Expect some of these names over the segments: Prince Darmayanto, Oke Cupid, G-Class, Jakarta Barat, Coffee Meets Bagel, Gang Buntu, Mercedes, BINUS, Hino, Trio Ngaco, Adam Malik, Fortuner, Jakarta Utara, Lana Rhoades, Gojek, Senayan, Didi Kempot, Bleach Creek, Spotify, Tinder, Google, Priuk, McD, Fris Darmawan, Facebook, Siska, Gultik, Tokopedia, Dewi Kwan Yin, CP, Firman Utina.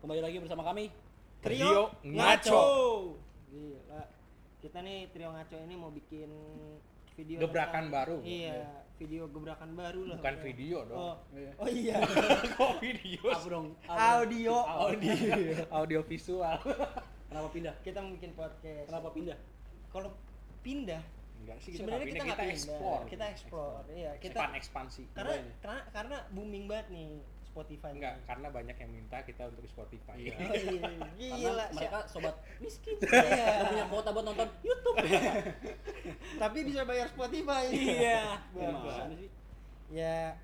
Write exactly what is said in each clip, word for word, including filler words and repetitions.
Kembali lagi bersama kami Trio Ngaco. Gila. Kita nih Trio Ngaco ini mau bikin video gebrakan baru. Iya, video gebrakan baru lah. Bukan video dong. Oh, oh iya. Kok video? Dong? Audio. Audio. Audio visual. Kenapa pindah? Kita mau bikin podcast. Kenapa pindah? Kalau pindah enggak sih kita sebenarnya kita nggak ekspor, kita ekspor, iya kita Expan, ekspansi karena, karena karena booming banget nih Spotify enggak nih. Karena banyak yang minta kita untuk Spotify. Iya. Oh, iya. Gila, mereka sobat miskin. Iya. Punya kuota buat nonton YouTube. Tapi bisa bayar Spotify. Iya. Bagus sih. Ya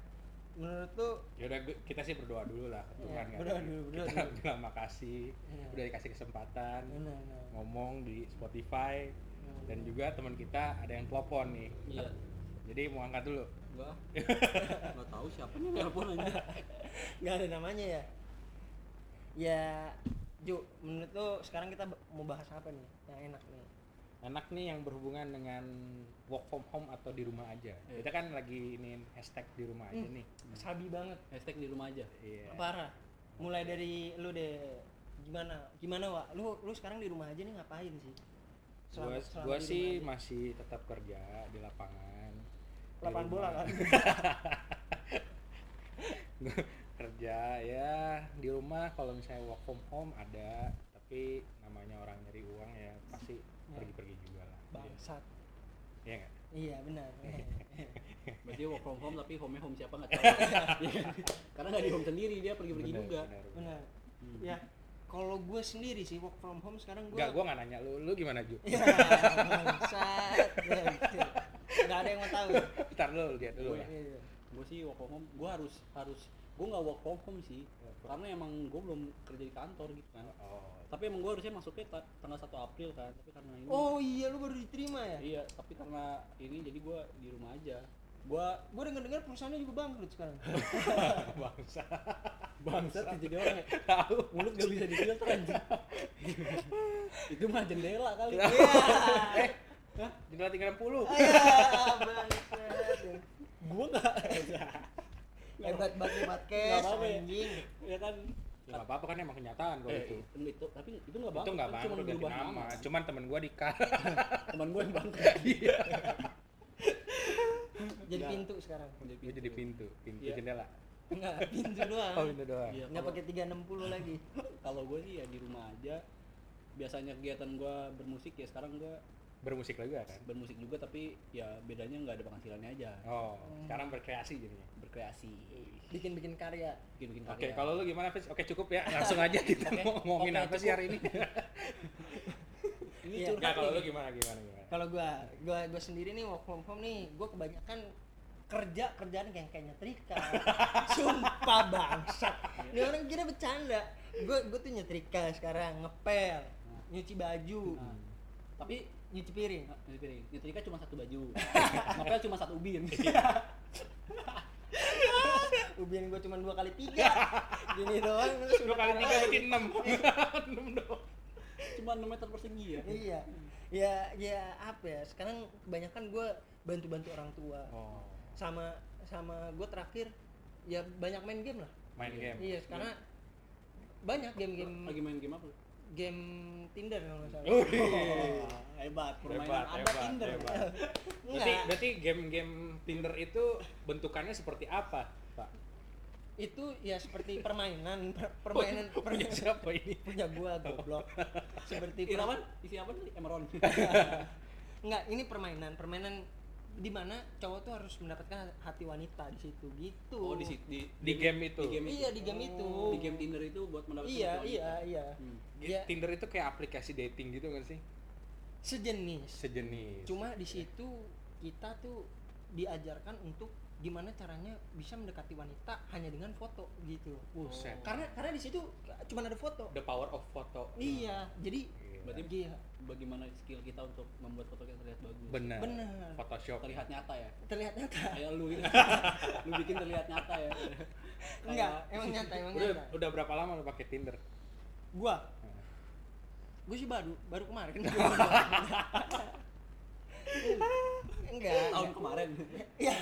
menurut tuh ya udah kita sih berdoa dulu lah Tuhan ya. Berdoa dulu, berdoa kita dulu. Bilang makasih ya. Udah dikasih kesempatan ya, ya. Ngomong di Spotify. Dan juga teman kita ada yang telepon nih. Iya. Jadi mau angkat dulu. Enggak. Enggak tahu siapa nih telepon aja. Enggak ada namanya ya. Ya, Ju, menurut lu sekarang kita mau bahas apa nih? Yang enak nih. Enak nih yang berhubungan dengan work from home atau di rumah aja. Yeah. Kita kan lagi iniin hashtag di rumah aja hmm. nih. Sabi banget hashtag di rumah aja. Iya. Yeah. Parah. Mulai dari lu deh. Gimana? Gimana, Wak? Lu lu sekarang di rumah aja nih ngapain sih? Selama, gua, selama gua sih aja. Masih tetap kerja di lapangan lapangan bola kan. Kerja ya di rumah. Kalau misalnya work from home ada, tapi namanya orang nyari uang ya pasti ya. Pergi-pergi juga lah bangsat ya. Iya nggak? Iya benar. Berarti work from home tapi home-nya home siapa nggak tahu. Karena nggak di home sendiri, dia pergi-pergi bener, juga benar, benar. benar. Hmm. Ya kalau gue sendiri sih work from home sekarang gue nggak gue nggak nanya lu lu gimana Ju? Ya, bangsat, ya, gitu. Nggak ada yang mau tahu. Ntar lu lihat dulu ya. Gue sih work from home, gue harus harus gue nggak work from home sih, karena emang gue belum kerja di kantor gitu kan. Oh. Tapi emang gue harusnya masuknya ta- tanggal satu April kan, tapi karena ini. Oh iya, lu baru diterima ya? Iya, tapi karena ini jadi gue di rumah aja. Gua gua dengar-dengar perusahaannya juga bangkrut sekarang. Bangsa. Bangsa jadi orang. Tahu, mulut enggak bisa difilter anjing. Itu mah jendela kali. Iya. Eh, hah? Jendela tiga ratus enam puluh. Ah, bangset. Gua enggak. Hebat banget podcast anjing. Ya kan enggak apa-apa kan emang kenyataan kalau eh, itu. Itu tapi itu enggak bangkrut. Itu enggak bangkrut cuma berubah nama. Cuman teman gua di teman gua yang bangkrut. Iya. Jadi nah, pintu sekarang. Jadi pintu, jadi pintu, pintu ya. Jendela. Enggak, pintu doang. Oh, pintu doang. Ya, enggak pakai tiga enam nol lagi. Kalau gue sih ya di rumah aja. Biasanya kegiatan gue bermusik, ya sekarang gue bermusik juga kan. Bermusik juga tapi ya bedanya enggak ada penghasilannya aja. Oh, hmm. Sekarang berkreasi jadinya. Berkreasi. Bikin-bikin karya, bikin-bikin karya. Oke, kalau lu gimana, Fis? Oke, cukup ya. Langsung aja kita okay. mau ngomongin okay, apa cukup. Sih hari ini? Ini curhat. Nah, kalau lu gimana gimana gimana? Kalau gua, gua gua sendiri nih work from home nih, gua kebanyakan kerja kerjaan kayak kayak nyetrika. Sumpah bangsat. Ini orang kira bercanda. Gua gua tuh nyetrika sekarang, ngepel, nyuci baju. Hmm. Tapi nyuci piring, nyuci piring. Nyetrika cuma satu baju. Ngepel cuma satu ubin. Ubin gua cuma dua kali tiga. Gini doang. dua kali tiga berarti enam. enam doang. Cuma enam meter persegi ya. Iya. Ya ya apa ya? Sekarang kebanyakan gue bantu-bantu orang tua. Oh. Sama sama gue terakhir ya banyak main game lah. Main game. Iya, karena game. Banyak game-game. Lagi main game apa? Game Tinder kalau enggak salah. Oh, hebat, permainan ada Tinder. Hebat. Berarti berarti game-game Tinder itu bentukannya seperti apa, Pak? Itu ya seperti permainan per, permainan oh, permainan siapa ini punya gua goblok seperti Irawan isi apa nih Emeron. Enggak, ini permainan permainan di mana cowok tuh harus mendapatkan hati wanita di situ gitu. Oh, di di, di, di game itu. Di game itu. Iya, di game oh. itu. Di game Tinder itu buat mendapatkan iya, hati wanita. Iya, iya, hmm. iya. Tinder itu kayak aplikasi dating gitu kan sih? Sejenis. Sejenis. Cuma di situ kita tuh diajarkan untuk gimana caranya bisa mendekati wanita hanya dengan foto gitu. Oh. Karena karena di situ cuma ada foto. The power of foto. Iya, hmm. jadi yeah. berarti iya. bagaimana skill kita untuk membuat foto kita terlihat bagus. Benar. Benar. Photoshop. Terlihat nyata ya. Terlihat nyata. Kayak lu ini. Lu bikin terlihat nyata ya. Enggak, emang nyata, emang udah, nyata. Udah berapa lama lu pakai Tinder? Gua. Hmm. Gua sih baru baru kemarin. Enggak. Tahun kemarin. Iya.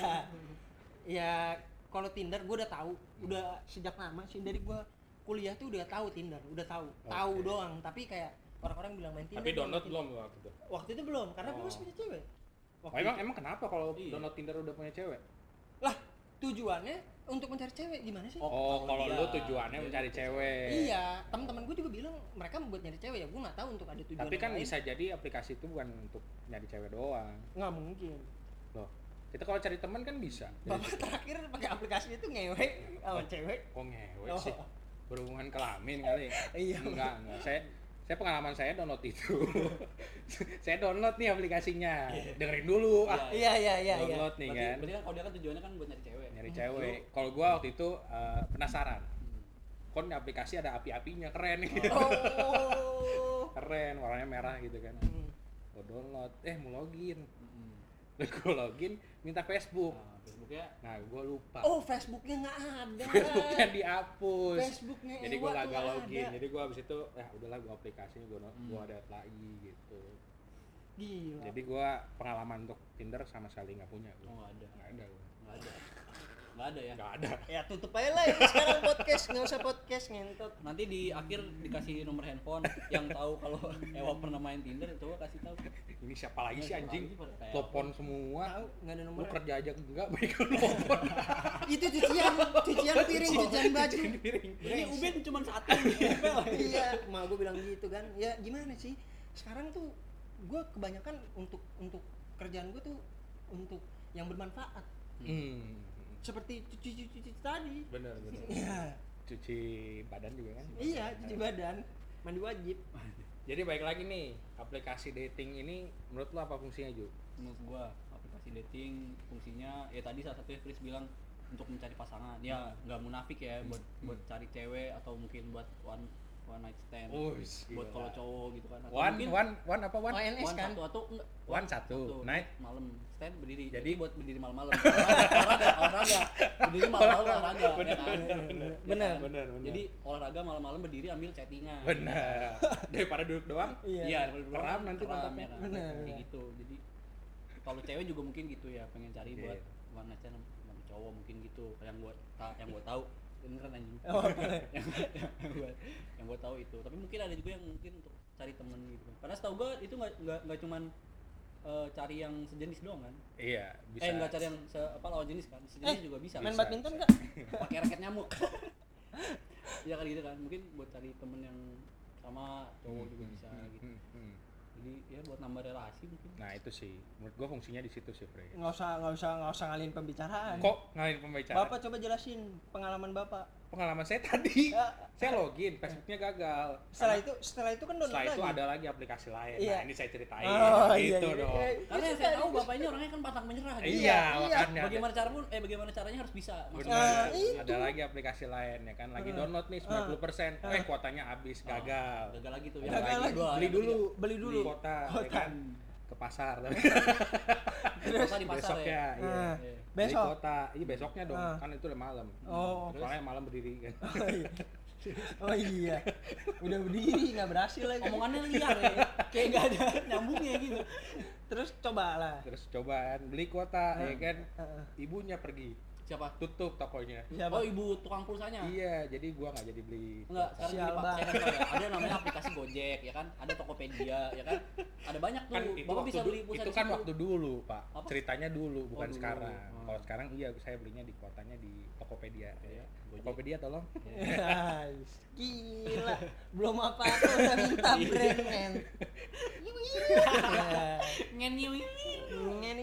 Ya kalau Tinder gue udah tahu, udah sejak lama sih dari gue kuliah tuh udah tahu Tinder, udah tahu, okay. tahu doang. Tapi kayak orang-orang bilang main Tinder. Tapi download belum waktu itu. Waktu itu belum, karena oh. gue masih punya cewek. Waktu oh, emang itu. emang kenapa kalau iya. download Tinder udah punya cewek? Lah, tujuannya untuk mencari cewek gimana sih? Oh, oh kalau iya. lu tujuannya iya, mencari iya. cewek. Iya, teman-teman gue juga bilang mereka buat nyari cewek ya, gue nggak tahu untuk ada tujuan. Tapi kan lain. Bisa jadi aplikasi itu bukan untuk nyari cewek doang. Nggak mungkin. Loh, kita kalau cari teman kan bisa. Bapak terakhir pakai aplikasi itu ngewek sama oh, cewek. Kok oh, ngewek oh. sih? Berhubungan kelamin kali. Iya. Enggak, enggak. Saya saya pengalaman saya download itu. Saya download nih aplikasinya. Yeah. Dengerin dulu. Yeah, ah. Iya iya iya. Download yeah. nih berarti, kan. Berarti kan kalau dia kan tujuannya kan buat nyari cewek. Nyari hmm. cewek. Kalau gua waktu itu uh, penasaran. Kon aplikasi ada api-apinya keren gitu. Oh. Keren, warnanya merah gitu kan. Hmm. Gua download, eh mau login. Hmm. Gue login, minta Facebook. Nah, Facebooknya? Nah, gue lupa. Oh, Facebooknya nggak ada. Facebooknya dihapus. Facebooknya jadi gue nggak login. Jadi gue abis itu, ya udahlah, gue aplikasinya gue hmm. gue ada lagi gitu. Gila. Jadi gue pengalaman untuk Tinder sama sekali nggak punya. Gua. Oh, nggak ada. Nggak ada. Nggak ada. Nggak ada ya? Nggak ada. Ya tutup aja lah ya. Sekarang podcast, nggak usah podcast ngentot. Nanti di akhir dikasih nomor handphone yang tahu kalau Ewa pernah main Tinder, coba kasih tahu. Ini siapa lagi sih anjing? Telepon semua. Tahu nggak ada nomor. Lu kerja aja enggak, baik lu telepon. Itu cucian, cucian piring, cucian baju. Ini ubin cuma satu. Iya, emak gue bilang gitu kan. Ya gimana sih? Sekarang tuh gue kebanyakan untuk untuk kerjaan gue tuh untuk yang bermanfaat. Hmm. Seperti cuci-cuci tadi. Benar, benar. Iya. Cuci badan juga kan? Iya, cuci badan. Mandi wajib. Jadi baik lagi nih, aplikasi dating ini menurut lo apa fungsinya, Ju? Menurut gua, aplikasi dating fungsinya ya tadi salah satunya Chris bilang untuk mencari pasangan. Ya enggak hmm. munafik ya buat hmm. buat cari cewek atau mungkin buat one one night stand. Oh, buat kalau cowok gitu kan. Atau one, mungkin one one apa one? One, one kan? satu atau enggak? One satu, satu night malam stand berdiri. Jadi, Jadi buat berdiri malam-malam. Olahraga, olahraga. Berdiri malam-malam olahraga. Benar, benar, benar. Jadi olahraga malam-malam berdiri ambil chattingan. Benar. Daripada duduk doang. Iya, keram nanti kontaknya. Benar. Kayak gitu. Jadi kalau cewek juga mungkin gitu ya, pengen cari yeah. buat one night stand sama cowok mungkin gitu. Yang buat yang gua tahu beneran anjing. Oh, yang, yang gua yang gua tahu itu. Tapi mungkin ada juga yang mungkin untuk cari temen gitu. Karena setahu gua itu enggak enggak enggak cuman uh, cari yang sejenis doang kan? Iya, bisa. Eh enggak cari yang se, apa lawan jenis kan? Sejenis eh, juga bisa. Main badminton enggak? Pakai raket nyamuk. Iya kan gitu kan. Mungkin buat cari temen yang sama cowok hmm, juga bisa hmm, gitu. Hmm, hmm. Jadi ya buat nambah relasi mungkin. Nah, itu sih. Menurut gua fungsinya di situ sih, Frey. Enggak usah enggak usah enggak usah ngalihin pembicaraan. Kok ngalihin pembicaraan? Bapak coba jelasin pengalaman Bapak. Pengalaman saya tadi. Ya. Saya login, Facebooknya gagal. Setelah karena, itu setelah itu kan download lagi. Setelah itu ada lagi aplikasi lain. Iya. Nah, ini saya ceritain oh, gitu iya, iya, dong. Iya, iya. Karena iya, saya tahu Bapak ini orangnya kan pantang menyerah gitu. Iya, iya. Makanya. Bagaimana cara pun eh bagaimana caranya harus bisa. Maksudnya uh, ada, ada lagi aplikasi lain ya kan lagi uh, download nih sembilan puluh persen. Uh, uh, eh kuotanya habis, gagal. Uh, gagal lagi tuh ya. Gagal lagi. Dua, beli dulu, beli dulu kuota ya kan. Ke pasar tapi pasar di pasar besoknya, ya iya. Uh, iya. Besok di kota iya besoknya dong uh. kan itu udah malam oh soalnya malam berdiri kan oh iya, oh, iya. Udah berdiri nggak berhasil lagi omongannya liar ya kayak nggak ada nyambungnya gitu terus cobalah terus cobaan beli kuota uh. ya kan uh. ibunya pergi siapa tutup tokonya siapa? Oh ibu tukang pulsanya iya jadi gua nggak jadi beli nggak sekarang ini pak ada namanya aplikasi Gojek ya kan ada Tokopedia ya kan ada banyak tuh kan, bapak bisa beli pulsa itu kan waktu dulu pak apa? Ceritanya dulu bukan oh, dulu. sekarang hmm. Kalau sekarang iya saya belinya di kotanya di Tokopedia ya. Tokopedia tolong ya. Gila belum apa apa udah minta brand ngen ngen ngen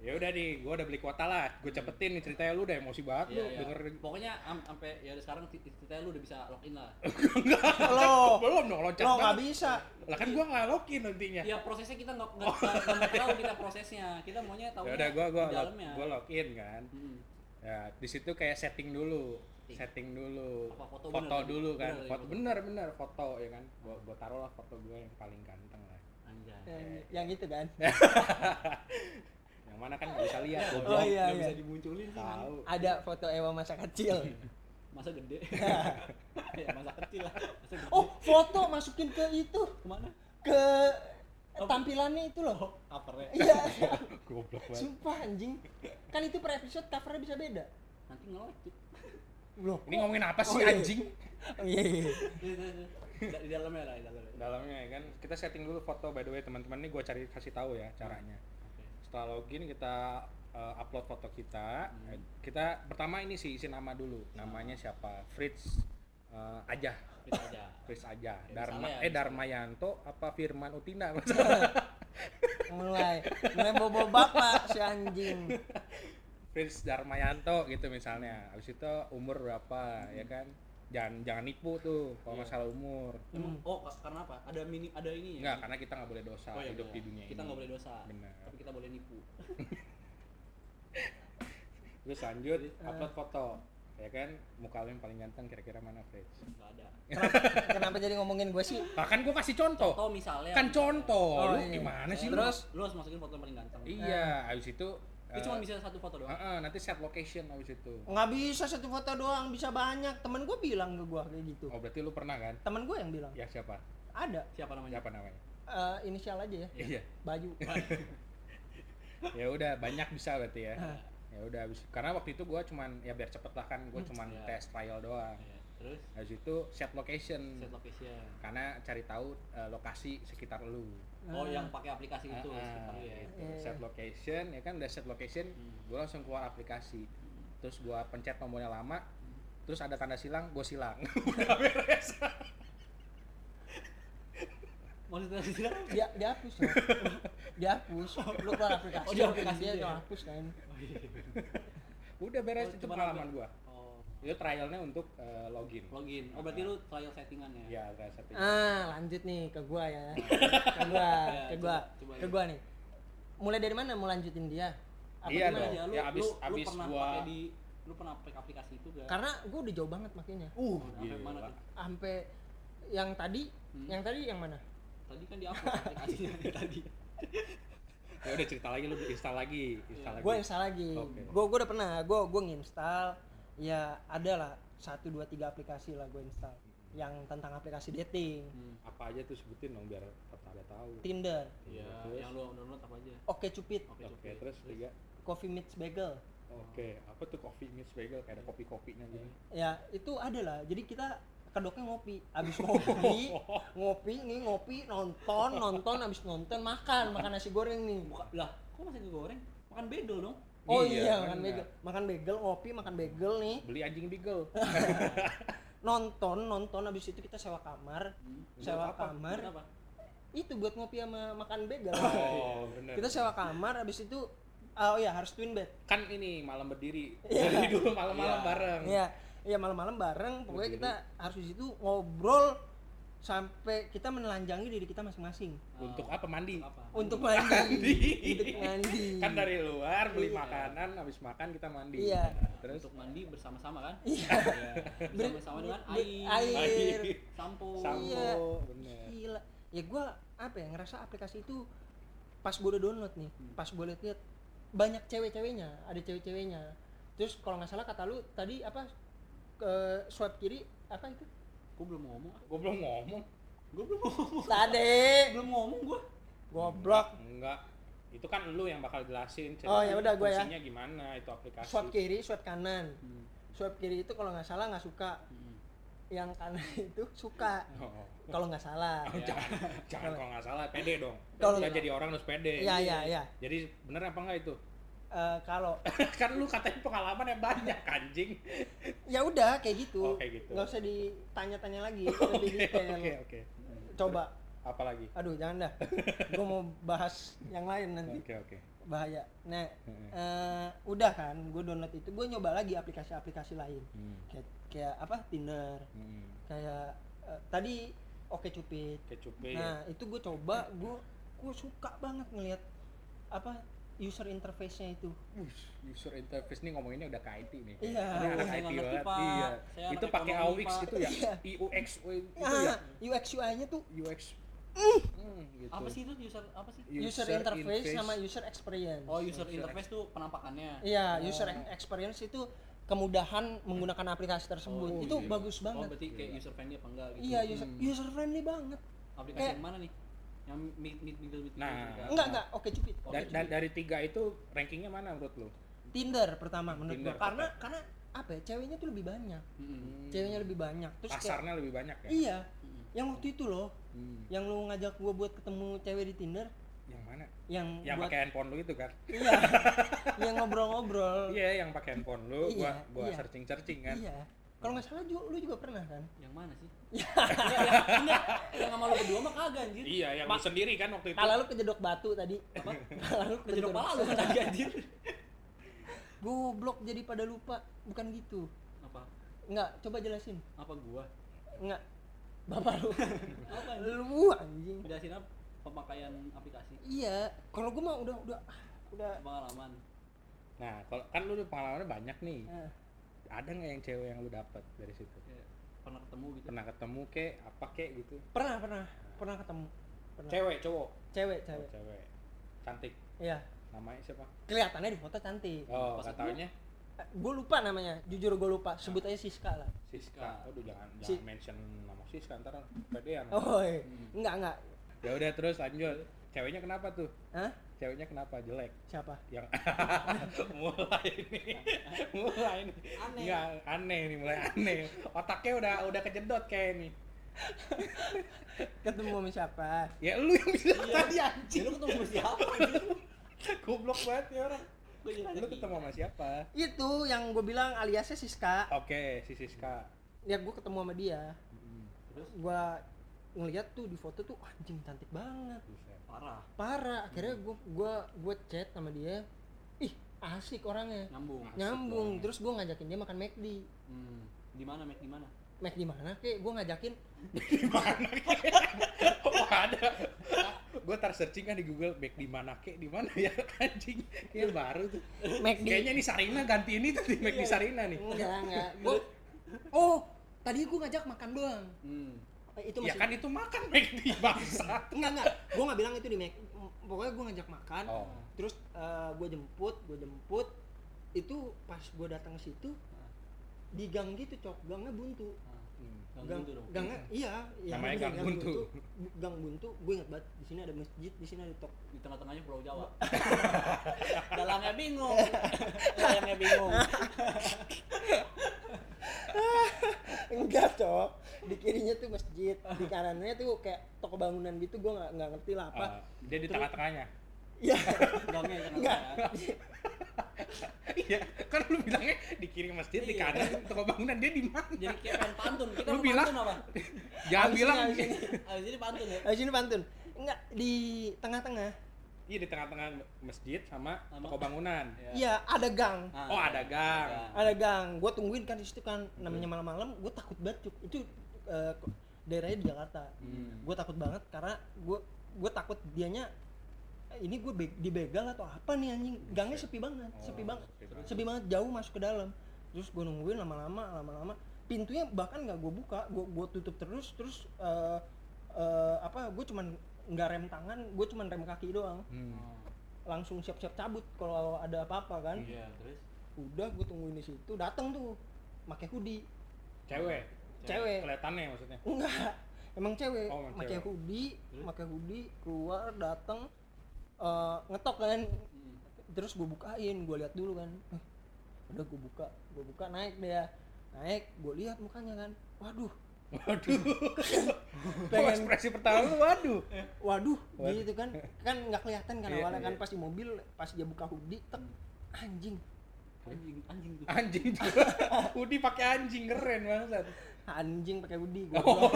ya udah nih gua udah beli kuota lah gua cepetin nih ceritanya lu udah emosi banget yeah, lu yeah. denger pokoknya sampai am, ya sekarang ceritanya lu udah bisa login lah enggak loh belum dong loncat lo nggak bisa lah kan gua nggak login nantinya ya prosesnya kita nggak nggak oh. tahu kita prosesnya kita maunya tahu udah gua gua dalamnya. Gua login kan hmm. ya di situ kayak setting dulu setting dulu apa, foto, foto bener, dulu kan bener, foto bener bener foto ya kan gua gua taruh lah foto gua yang paling ganteng lah anjay eh. yang itu kan yang mana kan nggak bisa lihat, nggak oh, iya, iya. bisa dimunculin. Tahu. Ada foto Ewa masa kecil, masa gede, ya, masa kecil lah. Masa gede. Oh foto masukin ke itu, kemana? Ke oh. tampilannya itu loh. Covernya. Iya. Goblok banget. Sumpah anjing. Kan itu per episode covernya bisa beda. Nanti ngelocut. Loh, ini ngomongin apa sih oh, iya. anjing? Oh iya iya. Di dalamnya lah, di dalamnya. Dalamnya ya kan, kita setting dulu foto by the way teman-teman, ini gua cari kasih tahu ya caranya. Okay. Setelah login kita uh, upload foto kita. Hmm. Kita pertama ini sih isi nama dulu. Hmm. Namanya siapa? Fris uh, aja. Fris aja. Fris aja. Ya, Darma ya, eh Darmayanto apa Firman Utina? mulai mulai bobo bapak si anjing. Prince Darmayanto gitu misalnya, abis itu umur berapa, hmm. ya kan, jangan jangan nipu tuh kalau yeah. masalah umur. Hmm. Oh, karena apa? Ada mini, ada ini ya? Nggak, karena kita nggak boleh dosa oh, iya, hidup iya. di dunia kita ini. Kita nggak boleh dosa, bener. Tapi kita boleh nipu. Terus lanjut upload foto, ya kan, muka lu yang paling ganteng kira-kira mana, Prince? Nggak ada. Kenapa, kenapa jadi ngomongin gue sih? Nah, kan gue kasih contoh. Contoh misalnya. Kan contoh. Oh, lu iya. gimana sih? Terus lu harus masukin foto yang paling ganteng. Iya, abis itu. Itu uh, cuma bisa satu foto doang. Uh, uh, nanti set location abis itu. Nggak bisa satu foto doang, bisa banyak. Temen gue bilang ke gue kayak gitu. Oh berarti lu pernah kan? Temen gue yang bilang. Ya siapa? Ada. Siapa namanya? Siapa namanya? Uh, inisial aja ya. Iya. Bayu. Ya udah banyak bisa berarti ya. Uh. Ya udah abis. Karena waktu itu gue cuman ya biar cepet lah kan, gue hmm. cuman yeah. test trial doang. Yeah. Terus? Abis itu set location. Set location. Karena cari tahu uh, lokasi sekitar lu. Oh, ah. yang pakai aplikasi itu ah, sekitar ah, ya itu. Eh. Set location, ya kan udah set location, hmm. gue langsung keluar aplikasi. Terus gue pencet tombolnya lama, hmm. terus ada tanda silang, gue silang. Udah beres. Maksudnya silang? Dia dihapus. Kan? Dihapus. Lu keluar aplikasi. Oh, di aplikasi dia dihapus kan. Oh, iya. Udah beres oh, itu pengalaman gue. Itu trialnya untuk uh, login. Login. Oh berarti nah. lu trial settingan ya? Iya, trial settingan. Ah, lanjut nih ke gua ya. Ke gua, ke gua. Coba, coba ke gua nih. Mulai dari mana mau lanjutin dia? Apa iya gimana dong. Lu, ya abis, lu, abis lu pernah gua... pakai di lu pernah pakai aplikasi itu enggak? Karena gua udah jauh banget makainya. Uh, sampai mana tuh? Sampai yang tadi, hmm? yang tadi yang mana? Tadi kan di-upload aplikasinya tadi. Ya udah cerita lagi, lu install lagi, install yeah. lagi. Gua install lagi. Okay. Gua gua udah pernah, gua gua nginstal ya ada lah satu dua tiga aplikasi lah gue install yang tentang aplikasi dating. Hmm. Apa aja tuh sebutin dong biar ada tahu. Tinder. Iya. Yang lu download apa aja? Oke Cupid. Oke. Okay, terus tiga. Coffee Meets Bagel. Oke. Okay. Apa tuh Coffee Meets Bagel? Kayak ada kopi-kopinya gitu. Ya itu ada lah. Jadi kita kedoknya ngopi. Abis ngopi, ngopi nih ngopi nonton nonton abis nonton makan makan nasi goreng nih. Buka, lah. Kok masih nasi goreng? Makan bedol dong. Oh iya, iya makan bener. Bagel, makan bagel, ngopi, makan bagel nih. Beli anjing bagel. nonton, nonton habis itu kita sewa kamar. Hmm. Sewa apa? kamar. Apa? Itu buat ngopi sama makan bagel. Oh, bener. Kita sewa kamar habis itu oh iya harus twin bed. Kan ini malam berdiri. Jadi dulu malam-malam yeah. bareng. Iya. Iya, malam-malam bareng. Pokoknya berdiri. Kita harus di situ ngobrol sampai kita menelanjangi diri kita masing-masing. Untuk apa mandi? Untuk, Untuk mandi. mandi. Untuk mandi. Kan dari luar beli iya. makanan, habis makan kita mandi. Iya. Terus untuk mandi bersama-sama kan? Iya. Bersama-sama dengan air, air, sampo. Sampo, iya. Bener. Gila. Ya gua apa ya ngerasa aplikasi itu pas gua udah download nih, hmm. pas gua lihat-lihat banyak cewek-ceweknya, ada cewek-ceweknya. Terus kalau enggak salah kata lu tadi apa ke swipe kiri apa itu? Gue belum ngomong. Gue belum ngomong. Gue belum ngomong. Tadi. Belum ngomong gue. Goblok. Enggak. Itu kan lu yang bakal jelasin. Oh ya udah gue ya. Fungsinya gimana itu aplikasi. Swipe kiri, swipe kanan. Hmm. Swipe kiri itu kalau nggak salah nggak suka. Hmm. Yang kanan itu suka. Oh. Kalau nggak salah. Oh, ya. Jangan, jangan kalau nggak salah. Pede dong. Kalau nggak jadi orang harus pede. Iya iya iya. Jadi bener apa nggak itu? Uh, kalau kan lu katanya pengalaman yang banyak anjing. Ya udah kayak gitu. Oh, kayak gitu. Gak usah ditanya-tanya lagi. Oke oke oke. Coba apa lagi? Aduh, jangan dah. Gua mau bahas yang lain nanti. Oke okay, oke. Okay. Bahaya. Nah, uh, udah kan gua download itu, gua nyoba lagi aplikasi-aplikasi lain. Hmm. Kayak kayak apa? Tinder. Hmm. Kayak uh, tadi Oke Cupid. Oke Cupid. Nah, itu gua coba, gua gua suka banget ngelihat apa user interface-nya itu. User interface nih ngomonginnya udah ke I T nih. Iya. Ini anak I T banget. Iya. Itu pakai A U X itu ya. I U X itu ya. U X U I-nya tuh U X. Hmm, gitu. Apa sih itu user apa sih? User interface sama user experience. Oh, user interface tuh penampakannya. Iya, user experience itu kemudahan menggunakan aplikasi tersebut. Itu bagus banget. Oh, berarti kayak user friendly apa enggak gitu. Iya, user friendly banget. Aplikasi yang mana nih? Yang middle-middle nah, nah, enggak enggak Oke Cupid. Dari, dari tiga itu rankingnya mana menurut lu? Tinder pertama menurut Tinder, gua karena pertama. Karena apa ya, ceweknya tuh lebih banyak. Mm-hmm. Ceweknya lebih banyak. Terus pasarnya kayak, lebih banyak ya? Iya. Mm-hmm. Yang waktu itu loh, mm. yang lu ngajak gua buat ketemu cewek di Tinder. Yang mana? Yang, yang buat... pakai handphone lu itu kan? Iya. Yang ngobrol-ngobrol. Iya, yang pakai handphone lu gua gua iya. searching-searching kan. Iya. Kalau nggak salah juga, lu juga pernah kan? Yang mana sih? Enggak, yang sama lu kedua mah kagak anjir. Iya, yang Mas, lu sendiri kan waktu itu. Kalau lu kejedok batu tadi. Apa? Kalau lu kejedok pala lu tadi anjir. Goblok, jadi pada lupa. Bukan gitu. Apa? Enggak, coba jelasin. Apa gua? Enggak. Bapak lu. Apa anjir? Lu anjing. Jelasin apa? Pemakaian aplikasi. Iya, kalau gua mah udah udah udah pengalaman. Nah, kalau kan lu pengalamannya banyak nih. Eh. Ada nggak yang cewek yang lu dapat dari situ? Ya, pernah ketemu gitu? Pernah ketemu kek, apa kek gitu? Pernah, pernah, pernah ketemu. Pernah. Cewek, cowok? Cewek, cewek. Oh, cewek. Cantik? Iya. Namanya siapa? Kelihatannya di foto cantik. Oh, nggak taunya? Gue lupa namanya, jujur gue lupa. Sebut aja Siska lah. Siska, aduh jangan si- jangan mention nama Siska, ntar pedean. Oh, iya. hmm. Enggak, enggak. Ya udah terus lanjut. Ceweknya kenapa tuh? Hah? Ceweknya kenapa jelek? Siapa? Yang mulai ini, mulai ini, aneh. Nggak, aneh nih, mulai aneh. Otaknya udah udah kejedot kayak ini. Ketemu sama siapa? Ya lu yang bilang iya. Tadi anjing. Ya, lu ketemu sama siapa? Goblok banget ya orang. Lu ketemu sama siapa? Itu yang gue bilang aliasnya Siska. Oke, si Siska. Ya gue ketemu sama dia. Hmm. Terus gue ngeliat tuh di foto tuh anjing cantik banget. Parah. Parah. Akhirnya gue gue gue chat sama dia. Ih, asik orangnya. Nyambung. Asik Nyambung. Orangnya. Terus gue ngajakin dia makan McD. Hmm. Di mana McD mana? McD mana kek? Gue ngajakin di mana kek? Oh, ada. Gue tar searching kan di Google McD mana kek? Di mana ya anjing? Kayak baru tuh. McD. Kayaknya nih Sarina ganti ini tuh di McD Sarina nih. Enggak, enggak. Gua Oh, tadi gue ngajak makan doang. Hmm. Itu ya kan itu makan McD bangsa. Enggak enggak, gue nggak bilang itu di McD. Pokoknya gue ngajak makan, oh. terus uh, gue jemput, gue jemput. Itu pas gue datang ke situ, di gang gitu cok, gangnya buntu. Hmm. Gang, gang buntu dong. Gangnya iya. Namanya ya, gang, gang buntu. buntu. Gang buntu, gue ingat banget. Di sini ada masjid, di sini ada tok. Di tengah-tengahnya Pulau Jawa. Dalangnya bingung, dalangnya bingung. Enggak cok, di kirinya tuh masjid, di kanannya tuh kayak toko bangunan gitu, gue nggak nggak ngerti lah apa. Uh, dia di tengah-tengahnya. Iya. Gangnya tengah-tengah. Iya, kan lu bilangnya di kiri masjid, di kanan toko bangunan, dia di mana? Jadi kayak main pantun, kita lu bilang pantun apa? Jangan bilang. Abis ini pantun ya. Abis ini pantun. Enggak, di tengah-tengah. Iya, di tengah-tengah masjid sama toko bangunan. Iya, ya, ada gang. Ah, oh, ada gang. Ada gang. Ada gang. Gua tungguin kan di situ kan, namanya malam-malam, gua takut banget. Itu uh, daerahnya di Jakarta. Hmm. Gua takut banget karena gua gua takut dianya ini gua be- dibegal atau apa nih anjing. Gangnya sepi banget, oh, sepi banget. Sepi banget. Sepi banget, jauh masuk ke dalam. Terus gua nungguin lama-lama, lama-lama. Pintunya bahkan enggak gua buka, gua gua tutup terus terus uh, uh, apa gua cuman nggak rem tangan, gue cuman rem kaki doang. Hmm. Langsung siap-siap cabut kalau ada apa-apa kan. Iya, terus udah gue tungguin di situ, datang tuh pakai hoodie. Cewek. Cewek. Kelihatannya maksudnya. Enggak. Emang cewek, oh, pakai hoodie, pakai hoodie, keluar datang uh, ngetok kan. Hmm. Terus gue bukain, gue lihat dulu kan. Udah gue buka, gue buka naik dia. Naik, gue lihat mukanya kan. Waduh. Waduh. Pengen oh, ekspresi pertama lu waduh. Waduh, waduh. Gitu kan. Kan enggak kelihatan kan yeah, awalnya yeah. kan pas di mobil, pas dia buka hoodie, tek anjing. Anjing anjing tuh. Anjing tuh. Hoodie pakai anjing keren banget. Anjing pakai hoodie gua. Oh.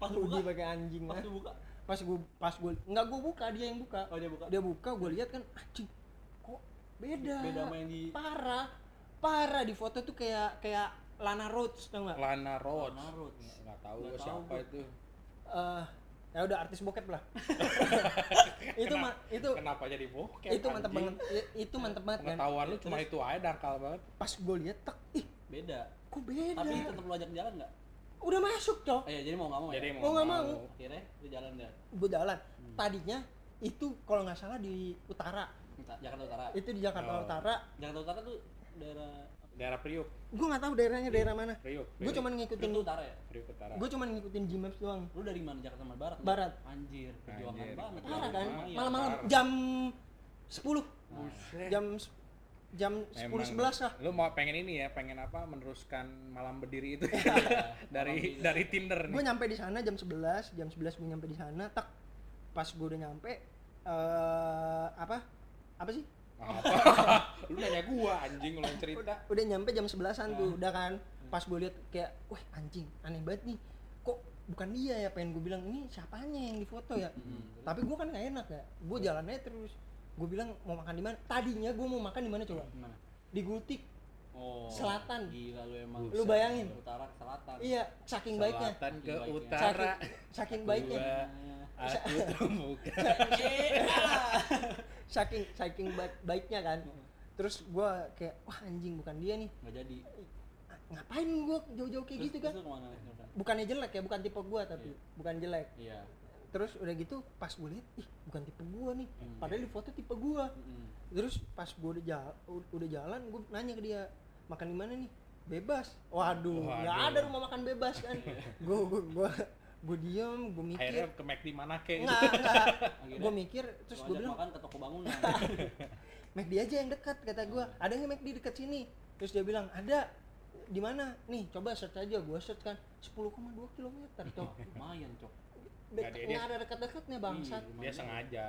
Pas hoodie pakai anjing. Pas lu buka. Pas gua pas gua enggak gua buka, dia yang buka. Oh, dia buka. Dia buka, gua lihat kan anjing. Kok beda. Beda main di parah. Parah di foto tuh kayak kayak Lana Rhoades, tau nggak? Lana Rhoades. Lana Rhoades. Nggak tahu gua siapa gue. Itu. Uh, ya udah artis bokep lah. Itu ma- itu. Kenapa jadi bokep? Itu mantep banget. Itu mantep banget kan. Pengetahuan lu cuma itu aja, dangkal banget. Pas gue lihat tek, ih beda. Kok beda? Tapi tetap lu ajak jalan nggak? Udah masuk cok. Eh, jadi mau nggak mau. Jadi ya? Mau nggak mau. mau. Akhirnya lu jalan deh. Gue jalan. Hmm. Tadinya itu kalau nggak salah di Utara. Jakarta Utara. Itu di Jakarta oh. Utara. Jakarta Utara tuh daerah. Daerah Priuk. Gue nggak tahu daerahnya Priuk. Daerah mana. Priuk. Priuk. Gue cuman ngikutin. Priuk Utara ya. Priuk Utara. Gue cuman ngikutin G-Maps doang. Lu dari mana? Jakarta Barat. Barat. Anjir. Perjuangan banget. Parah kan. Malam-malam jam sepuluh. Nah. Jam jam sepuluh sebelas lah. Lu mau pengen ini ya, pengen apa? Meneruskan malam berdiri itu. dari dari Tinder nih. Gua nyampe di sana jam sebelas, jam sebelas gua nyampe di sana. Tak pas gua udah nyampe uh, apa? Apa sih? Apa? Lu nanya gua anjing lu cerita. Udah, udah nyampe jam sebelasan tuh, udah kan. Pas gua lihat kayak, "Wah, anjing, aneh banget nih. Kok bukan dia ya?" Pengen gua bilang, "Ini siapanya yang difoto ya?" Hmm. Tapi gua kan enggak enak ya. Gua jalannya terus. Gua bilang mau makan di mana? Tadinya gua mau makan di mana coba? Mana? Di Gultik. Oh. Selatan. Gila lu emang. Lu bayangin utara ke selatan. Iya, saking selatan baiknya. Selatan ke utara. Saking, saking baiknya. Aku temukan. saking saking baik, baiknya kan. Terus gua kayak wah anjing bukan dia nih. Enggak jadi. Ngapain gua jauh-jauh kayak terus, gitu kan? Bukannya jelek ya, bukan tipe gua tapi iya. bukan jelek. Iya. Terus udah gitu pas gue lihat ih bukan tipe gue nih mm. padahal di foto tipe gue mm. terus pas gue udah jalan udah jalan gue nanya ke dia makan di mana nih bebas waduh nggak ada rumah makan bebas kan gue gue gue diem gue mikir akhirnya ke McD mana kek nggak gue mikir terus gue bilang makan ke toko bangunan McD aja yang dekat kata gue ada nggak McD dekat sini terus dia bilang ada di mana nih coba search aja gue search kan sepuluh koma dua kilometer cok lumayan cok Dek, nggak dia, ada dekat-dekatnya bangsat. Dia sengaja.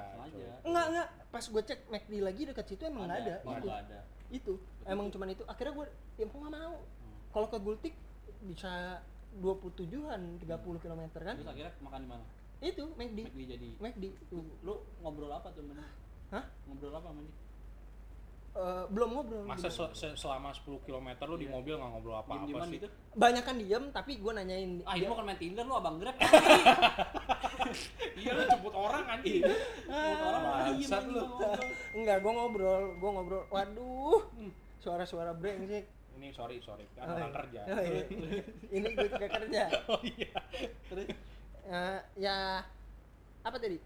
Enggak enggak. Pas gue cek McD lagi dekat situ emang nggak ada. Itu. Ada. Itu. Betul. Emang cuman itu. Akhirnya gue ya gue nggak mau. Hmm. Kalau ke Gultik bisa dua puluh tujuhan, tiga puluh kilometer kan. Terus akhirnya makan di mana? Itu McD. McD jadi. McD. Lu, lu ngobrol apa tuh sama dia? Hah? Ngobrol apa sama dia? Uh, belum ngobrol. Masa se- selama sepuluh kilometer lu yeah. di mobil nggak ngobrol apa-apa diem sih? Gitu? Banyak kan diem, tapi gue nanyain ah dia mau kan main Tinder, lu abang Grab kan? Iya lu jemput orang kan? Iya jemput orang ah, maksat lu enggak, gue ngobrol, gue ngobrol waduh suara-suara brengsek ini sorry, sorry, kan oh, orang iya. kerja oh, iya. ini gue juga kerja oh iya terus? Uh, ya, apa tadi?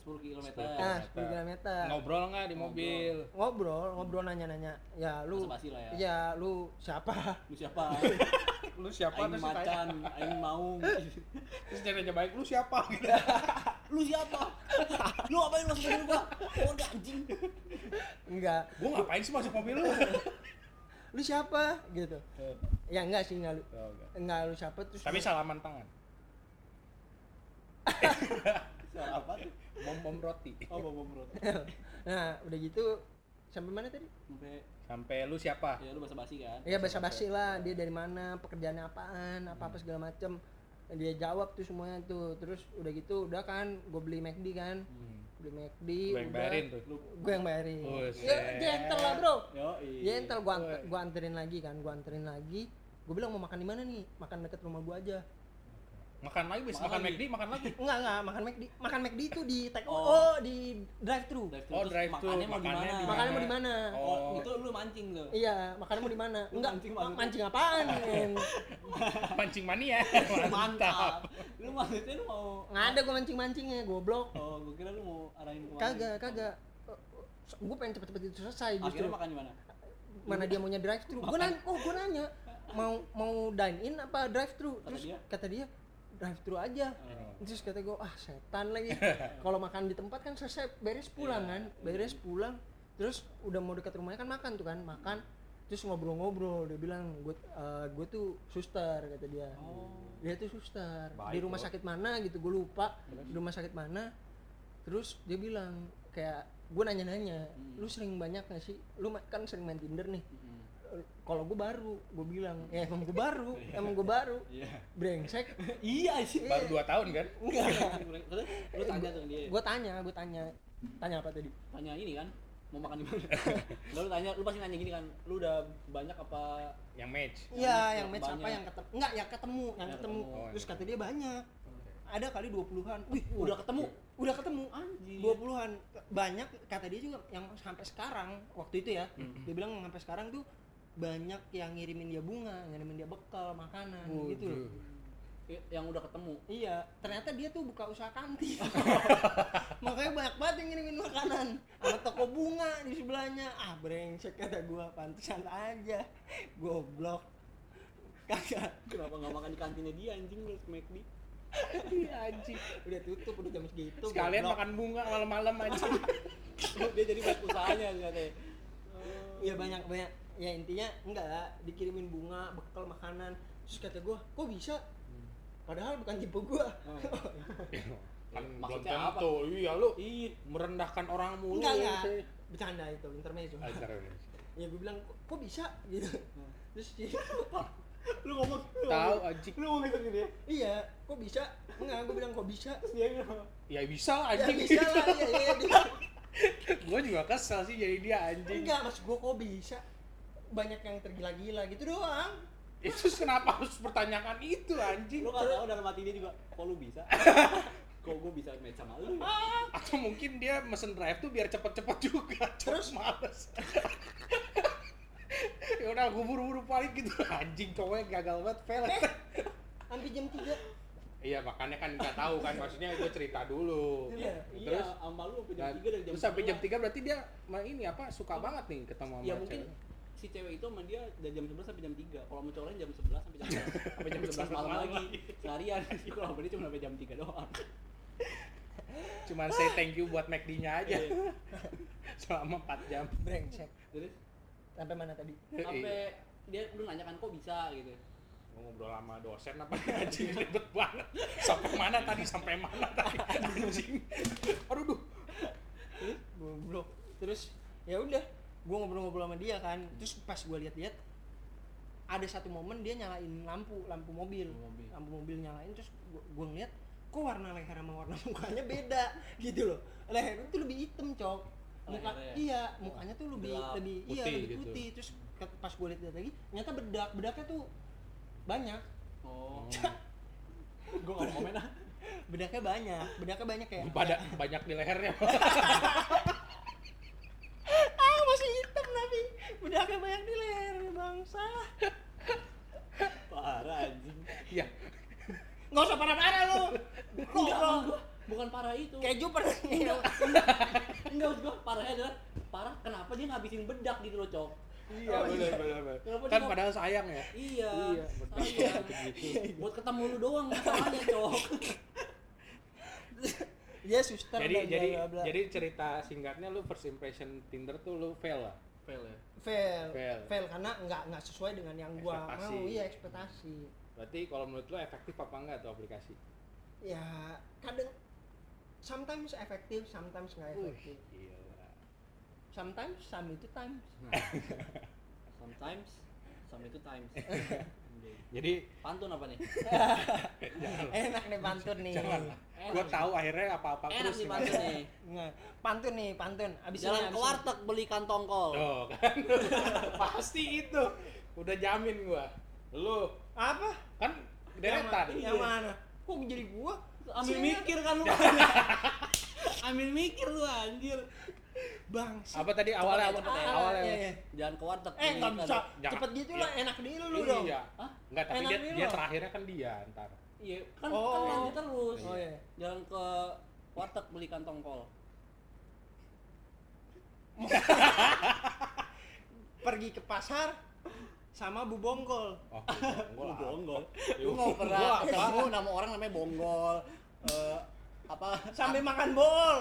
sepuluh kilometer Nah, sepuluh kilometer Ngobrol enggak di mobil? Ngobrol, ngobrol nanya-nanya. Ya lu ya. ya lu siapa? Lu siapa? lu siapa aing macan, aing maung. Terus nanya baik, lu siapa? lu siapa? lu ngapain masuk mobil gua? Gua enggak anjing. Enggak. Gua ngapain sih masuk mobil lu? lu siapa? Gitu. Ya enggak sih enggak lu. Oh, enggak. enggak lu siapa terus. Tapi lu... salaman tangan. Soal apa tuh? Bom-bom roti. Oh, bom-bom roti. nah, udah gitu sampai mana tadi? Sampai sampai lu siapa? Ya, lu basa-basi kan? Iya, basa-basi lah. Dia dari mana, pekerjaannya apaan, apa-apa segala macem. Dia jawab tuh semuanya tuh. Terus udah gitu, udah kan gue beli McD kan? Hmm. Beli McD. Gue yang bayarin tuh. Gue yang bayarin. Oh, gentle lah, Bro. Yo, gentle gua anter, gua anterin lagi kan, gua anterin lagi. Gue bilang mau makan di mana nih? Makan deket rumah gua aja. Makan lagi bis, makan, makan McD, makan lagi. Enggak, enggak, makan McD. Makan McD itu di take oh, oh di drive-thru. Oh, drive-thru. Makannya mau di mana? Makannya mau di mana? Oh, itu lu mancing tuh. Iya, makannya mau di mana? Enggak, mancing, mancing apaan? mancing mania. Mantap. Lu maksudnya lu mau enggak ada gua mancing-mancingnya, goblok. Oh, gua kira lu mau arahin gua. Kagak, kagak. Gua pengen cepet-cepet itu selesai justru. Akhirnya makan di mana? Mana dia maunya drive-thru. Gua nanya, oh gua nanya mau mau dine in apa drive-thru? Terus kata dia drive thru aja. Oh. Terus kata gue, ah setan lagi. Kalau makan di tempat kan selesai beres pulang yeah. kan. Beres pulang. Terus udah mau dekat rumahnya kan makan tuh kan. Makan. Terus ngobrol-ngobrol. Dia bilang, gue uh, gue tuh suster kata dia. Oh. Dia tuh suster. Baik, di rumah sakit mana gitu. Gue lupa. Di rumah sakit mana. Terus dia bilang kayak gue nanya-nanya, hmm. lu sering banyak nggak sih? Lu kan sering main Tinder nih. Hmm. Kalau gue baru, gue bilang, ya emang gue baru, emang gue baru, brengsek. Iya sih. Baru dua tahun kan? Enggak. Lu tanya tuh dia. Gue tanya, gue tanya, tanya apa tadi? Tanya ini kan, mau makan di mana? Lalu tanya, lu pasti nanya gini kan, lu udah banyak apa? Yang match. Iya, yang match apa yang ketemu? Enggak, yang ketemu, yang ketemu. Terus kata dia banyak. Ada kali dua puluhan. Wih, udah ketemu. Udah ketemu anjing. dua puluhan. Banyak kata dia juga yang sampai sekarang waktu itu ya. Dia bilang sampai sekarang tuh banyak yang ngirimin dia bunga, ngirimin dia bekal, makanan, oh, gitu loh. Yang udah ketemu? Iya, ternyata dia tuh buka usaha kantin. Makanya banyak banget yang ngirimin makanan. Sama toko bunga di sebelahnya. Ah brengsek kata gua, pantesan aja. Goblok. Kagak. Kenapa gak makan di kantinnya dia anjing lu McD? Iya anjing. Udah tutup, udah jam segitu. Sekalian goblok. Makan bunga malam-malam anjing. Dia jadi buat usahanya katanya. ya banyak banyak ya intinya enggak lah, dikirimin bunga, bekal, makanan. Terus kata gue, kok bisa? Padahal bukan tipe gue. Kan belum tentu, iya lu merendahkan orang mulu. Enggak, enggak, bercanda itu, intermezzo. Ya gue bilang, kok bisa? Gitu. Terus dia, lu ngomong tahu anjing, lu ngomong gitu dia, iya kok bisa, enggak gue bilang kok bisa, dia bilang ya bisa lah anjing, ya bisa lah ya, ya, ya. Gue juga kesel sih jadi dia anjing, enggak mas gue kok bisa, banyak yang tergila-gila gitu doang. Itu kenapa harus pertanyakan itu anjing, lu kan tahu dalam hati dia juga kok lu bisa, kok gue bisa match sama lu, atau mungkin dia mesen drive tuh biar cepet-cepet juga. Terus males. Ya udah gue buru-buru paling gitu anjing, cowoknya gagal banget, pelet sampai jam tiga. Iya makanya kan nggak tahu kan, maksudnya gue cerita dulu. Iya, terus sama lu sampai jam tiga dari jam terus sampai jam tiga berarti dia ini apa suka banget nih ketemu sama ya, cewek. Mungkin si cewek itu sama dia dari jam sebelas sampai jam tiga. Kalau sama cowok lain jam sebelas sampai jam sampai jam sebelas malam lagi seharian. Kalau sama dia cuma sampai jam tiga doang. Cuman say thank you buat McD-nya aja. Selama empat jam. Brengsek. Terus sampai mana tadi? Sampai dia lu nanya kan kok bisa gitu. Ngobrol sama dosen apa anjing ribet banget. Sampai mana tadi? Sampai mana tadi? Anjing. Aduh duh. Goblok. Terus ya udah, gua ngobrol-ngobrol sama dia kan. Terus pas gua lihat-lihat ada satu momen dia nyalain lampu, lampu mobil. mobil. Lampu mobil nyalain terus gua, gua ngeliat kok warna leher sama warna mukanya beda gitu loh. Leher itu lebih hitam, Cok. Muka, ya. Iya, mukanya tuh lebih gelap, lebih putih, iya, lebih gitu. Putih. Terus pas gue lihat lagi, ternyata bedak, bedaknya tuh banyak. Oh. Gue enggak mau komen. Bedaknya banyak, bedaknya banyak kayak. Bedak banyak di lehernya. Ah, masih hitam tapi bedaknya banyak di lehernya, bangsa. Parah anjing. Iya. Enggak usah parah-parah lu. Lu bukan parah itu. Keju pernah. Enggak, enggak usah. Parahnya adalah parah kenapa dia ngabisin bedak gitu loh, Cok. Iya, oh, benar, benar, benar. Kan dia padahal sayang ya. Iya. Iya, sayang. Iya. Buat ketemu lu doang masalahnya, Cok. Dia suster. Jadi jadi bla bla. Jadi cerita singkatnya lu first impression Tinder tuh lu fail lah. Fail ya. Fail. Fail, fail karena enggak enggak sesuai dengan yang gua ekspektasi. Mau, iya ekspektasi. Berarti kalau menurut lu efektif apa enggak tuh aplikasi? Ya, kadang sometimes efektif, sometimes nggak efektif. Uih, sometimes, some itu times. Sometimes, some itu times. Jadi pantun apa nih? Enak nih pantun nih. Gue tahu akhirnya apa-apa enak terus. Enak nih pantun nih. Pantun nih, pantun. Abis jalan ke warteg beli kantong kol. Tuh kan. Pasti itu. Udah jamin gue. Lu apa? Kan deretan. Yang, yang mana? Kok jadi gue? Ambil mikir kan lu. Ambil mikir lu anjir. Bang. Apa tadi awalnya apa tadi? Awalnya. Iya, iya. Jangan ke warteg. Eh, enggak bisa. Cepet gitu lah, enak diri lu dong. Iya. Hah? Enggak, tapi dia, dia terakhirnya kan dia entar. Iya, kan oh. Kan lanjut terus. Oh iya. Jangan ke warteg beli kantong kol. Pergi ke pasar sama Bu Bonggol. Oh, Bu Bonggol. Lu mau pernah ketemu nama orang namanya Bonggol. Uh, apa? Sambil makan bol.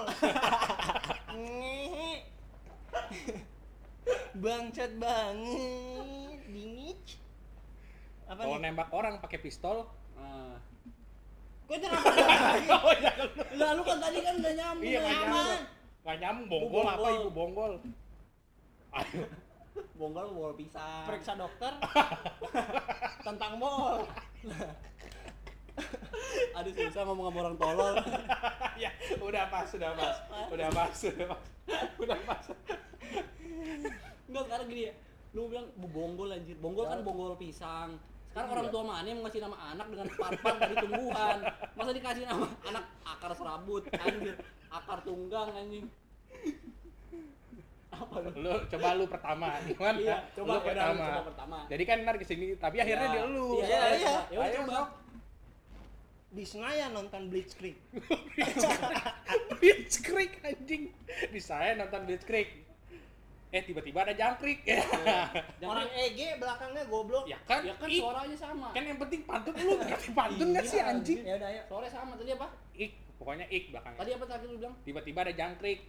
Bangcat banget, dingit. Apa nih? Kalau nembak orang pakai pistol, uh. Kok kenapa? Lalu kan tadi kan udah nyambung. Iya, enggak nyambung. Bonggol apa Ibu Bonggol? Aduh. Bonggol bol pisang. Periksa dokter. Tentang bol. Aduh susah ngomong sama orang tolol. Ya, udah pas, udah pas. Udah pas, udah pas. Udah pas. Enggak, sekarang gini ya. Lu bilang bonggol anjir. Bonggol kan bonggol pisang. Sekarang orang tua mana yang ngasih nama anak dengan parpang dari tumbuhan. Masa dikasih nama anak akar serabut anjir. Akar tunggang anjing. Apa lu? Lu coba lu pertama gimana? Iya, coba, lu pertama. Lu coba pertama. Jadi kan ntar kesini, tapi akhirnya ya, dia lu. Iya, iya, iya. Ya, ayo coba. Sok. Di Senayan nonton Bleach Creek. Bleach Creek anjing. Di Senayan nonton Bleach Creek. Eh tiba-tiba ada jangkrik. Ya. Orang E G belakangnya goblok. Ya kan? Ya kan suaranya sama. Kan yang penting pantun lu. Kasih pantun enggak sih anjing? Ya udah ya. Suaranya sama tadi apa? Ik, pokoknya ik belakangnya. Tadi apa tadi lu bilang? Tiba-tiba ada jangkrik.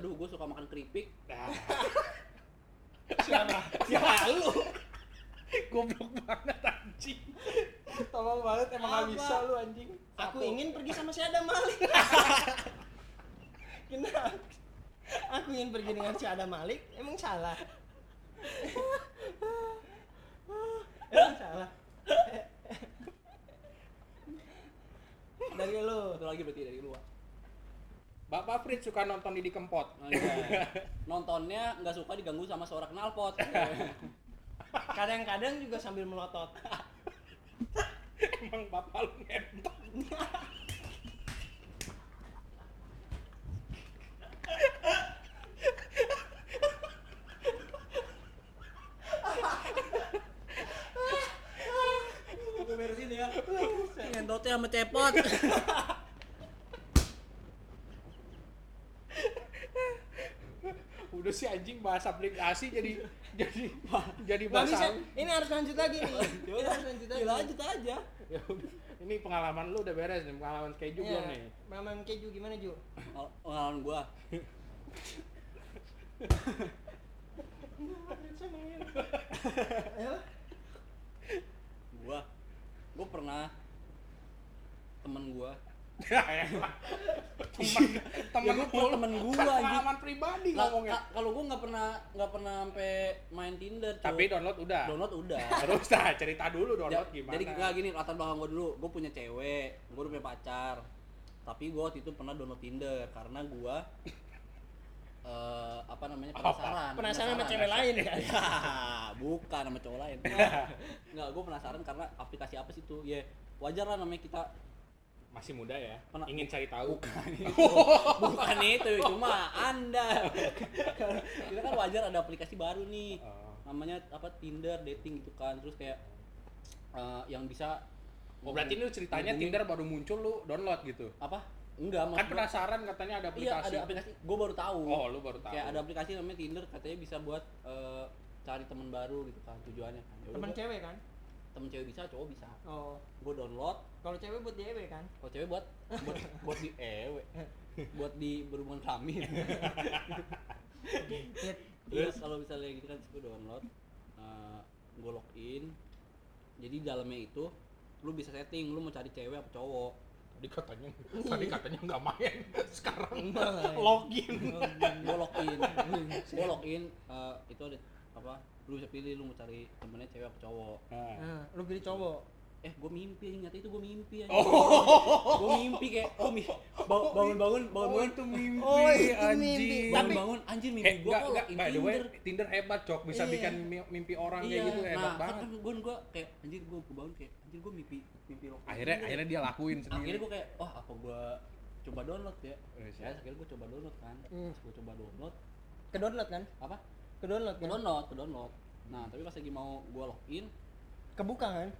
Aduh, gue suka makan keripik. Nah. Siapa? Siapa lu? Goblok banget anjing. Tolong banget emang gak bisa lu anjing. Aku ingin pergi sama si Adam Malik. Kenapa? Aku ingin pergi dengan si Adam Malik, emang salah. Emang salah. Dari lu, satu lagi berarti dari lu. Bapak Fritz suka nonton Didi Kempot. Okay. Nontonnya nggak suka diganggu sama suara knalpot. Kadang-kadang juga sambil melotot. Emang bapak lu ngentot. Gue beresin ya. Ngentotnya sama cepot. Udah sih anjing bahas aplikasi jadi jadi jadi bahasa. Ini harus lanjut lagi nih. Kita harus lanjut lagi. Lanjut aja. Ya udah. Ini pengalaman lu udah beres nih, pengalaman keju belum nih? Pengalaman keju gimana, Ju? Pengalaman gua. Gua gua pernah temen gua temen temen ya, gua temen gua pengalaman pribadi ngomongnya. Kalau gua nggak pernah nggak pernah sampai main Tinder tuh. Tapi download udah download udah terus dah cerita dulu download gimana. Jadi nggak gini latar belakang gua dulu, gua punya cewek, gua udah punya pacar, tapi gua waktu itu pernah download Tinder karena gua Uh, apa namanya penasaran. Oh, penasaran sama cewek lain kan? Ya, bukan sama cowok lain. Enggak, gue penasaran karena aplikasi apa sih itu? Ya, yeah, wajar lah namanya kita masih muda ya. Pena- ingin cari tahu. Bukan itu. Bukan itu, cuma Anda. Kita kan wajar ada aplikasi baru nih. Namanya apa? Tinder dating gitu kan. Terus kayak uh, yang bisa oh, berarti lu ceritanya ngomongin. Tinder baru muncul lu download gitu. Apa? Enggak, kan penasaran katanya ada aplikasi. Iya, ada aplikasi. Gue baru tahu. Oh, lu baru tahu. Kayak ada aplikasi namanya Tinder, katanya bisa buat uh, cari teman baru gitu kan, tujuannya kan. Teman cewek kan? Temen cewek bisa, cowok bisa. Oh. Gue download. Kalau cewek buat diewe kan? Kalau cewek buat buat buat diewe. Buat di berhubungan kelamin. Terus kalau misalnya gitu kan gue download, uh, gue login. Jadi dalamnya itu lu bisa setting lu mau cari cewek apa cowok. Tadi katanya, tadi katanya nggak main, sekarang login. Gue login, gue login. Uh, itu ada apa? Lu bisa pilih, lu mau cari temennya cewek apa cowok. Nah, lu pilih cowok. Eh, gue mimpi, ingat itu gue mimpi. Aja. Oh, gue mimpi kayak, oh mimpi, bangun-bangun, bangun-bangun tuh mimpi. Oh iya, anjir. Bangun-bangun, anjir mimpi gue kok. By the way, Tinder hebat cok, bisa bikin mimpi orang kayak gitu hebat banget. Nah, kan gue kayak, anjir gue bangun kayak. Jadi gue mimpi, mimpi lo. Akhirnya, gitu. akhirnya dia lakuin sendiri. Akhirnya gue kayak, oh apa gue coba download ya? Yes, ya, akhirnya gue coba download kan. Mm. Gue coba download. Ke download kan? Apa? Ke download. Ke download, ke download. Nah, tapi pas lagi mau gue login, kebuka kan?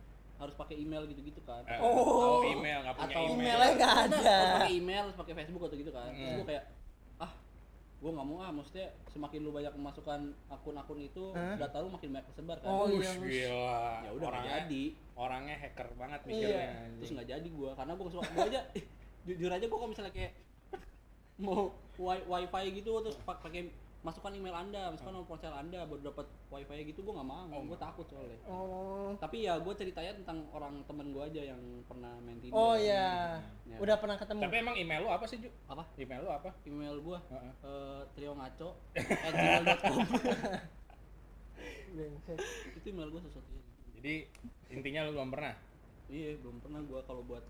Harus pakai email gitu-gitu kan? Eh, oh, email nggak punya email. Emailnya nggak ada. Harus pakai email, harus pakai Facebook atau gitu kan? Mm. Terus gue kayak, ah, gue nggak mau ah, maksudnya semakin lu banyak memasukkan akun-akun itu, huh? Data lu makin banyak tersebar kan? Oh iya. Ya udah nggak jadi. Orangnya hacker banget mikirnya. Iya. Terus nggak jadi gue, karena gue suka gue aja, jujur aja gue kalau misalnya kayak mau wi- wifi gitu terus pakai masukkan email anda, masukkan nomor ponsel anda baru dapat wifi gitu gue nggak mau, oh. Gue takut soalnya. Oh. Tapi ya gue ceritanya tentang orang temen gue aja yang pernah main Tinder. Oh iya, ya. Udah pernah ketemu. Tapi emang email lu apa sih Ju? Apa? Email lu apa? Email gue uh-uh. uh, triongaco at gmail dot com. Itu email gue sesuatu. Jadi intinya lu belum pernah? Iya belum pernah gue kalau buat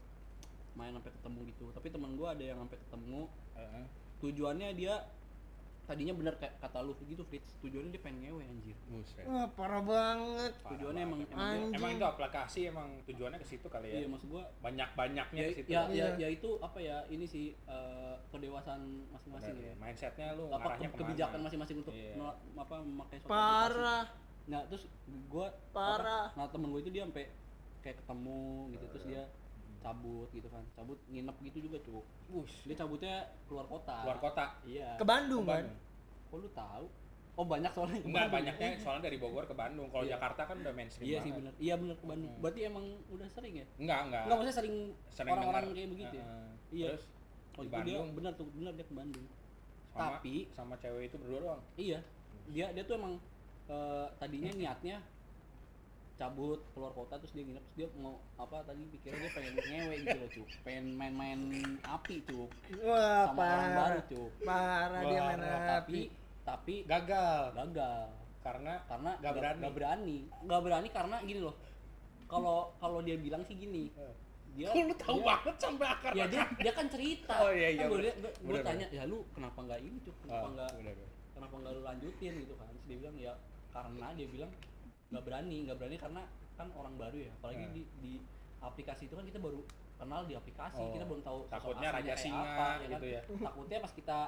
main sampai ketemu gitu. Tapi teman gue ada yang sampai ketemu. Uh-huh. Tujuannya dia tadinya benar kayak kata lu gitu Fritz. Tujuannya dia pengen ngewe anjir. Buset. Wah parah banget. Parah tujuannya banget. emang emang, dia, emang itu aplikasi emang tujuannya ke situ kali ya. Iya maksud gue banyak-banyaknya ya, ke situ. Ya, ya, ya itu apa ya ini sih uh, kedewasaan masing-masing. Bener, ya. Mindsetnya lu ngarahnya ke kebijakan masing-masing untuk iya. Nolak, apa memakai soal parah. Aplikasi. Nah terus gue parah apa, nah temen gue itu dia sampai kayak ketemu gitu terus dia cabut gitu kan cabut nginep gitu juga cuk dia cabutnya keluar kota keluar kota iya ke Bandung, ke Bandung. Kan kok lu tahu oh banyak soalnya enggak banyaknya soalnya dari Bogor ke Bandung kalau iya. Jakarta kan udah mainstream iya banget. Sih benar iya benar ke Bandung hmm. Berarti emang udah sering ya enggak enggak enggak maksudnya sering, sering orang-orang dengar. Kayak begitu ya uh, iya terus oh, di Bandung dia, benar tuh benar dia ke Bandung sama, tapi sama cewek itu berdua doang iya dia dia tuh emang uh, tadinya niatnya cabut keluar kota, terus dia nginep, terus dia mau apa tadi pikirnya dia pengen ngewe gitu loh, Cuk. Pengen main-main api, Cuk. Wah, sama parah. Orang baru, Cuk. Parah dia main api. Tapi gagal. Gagal. Karena karena enggak berani. Enggak berani. Enggak berani karena gini loh. Kalau kalau dia bilang sih gini. Dia oh, lu tahu dia, banget sampai akar. Ya dia dia kan cerita. Oh iya iya. Kan bener, gua, gua bener, tanya, bener. "Ya lu kenapa enggak ini, Cuk? Kenapa oh, enggak? Bener, bener. Kenapa enggak lu lanjutin gitu kan?" Terus dia bilang, "Ya karena dia bilang nggak berani, nggak berani karena kan orang baru ya, apalagi nah. di, di aplikasi itu kan kita baru kenal di aplikasi, oh. kita belum tahu takutnya raja singa apa, ya gitu kan? Ya takutnya pas kita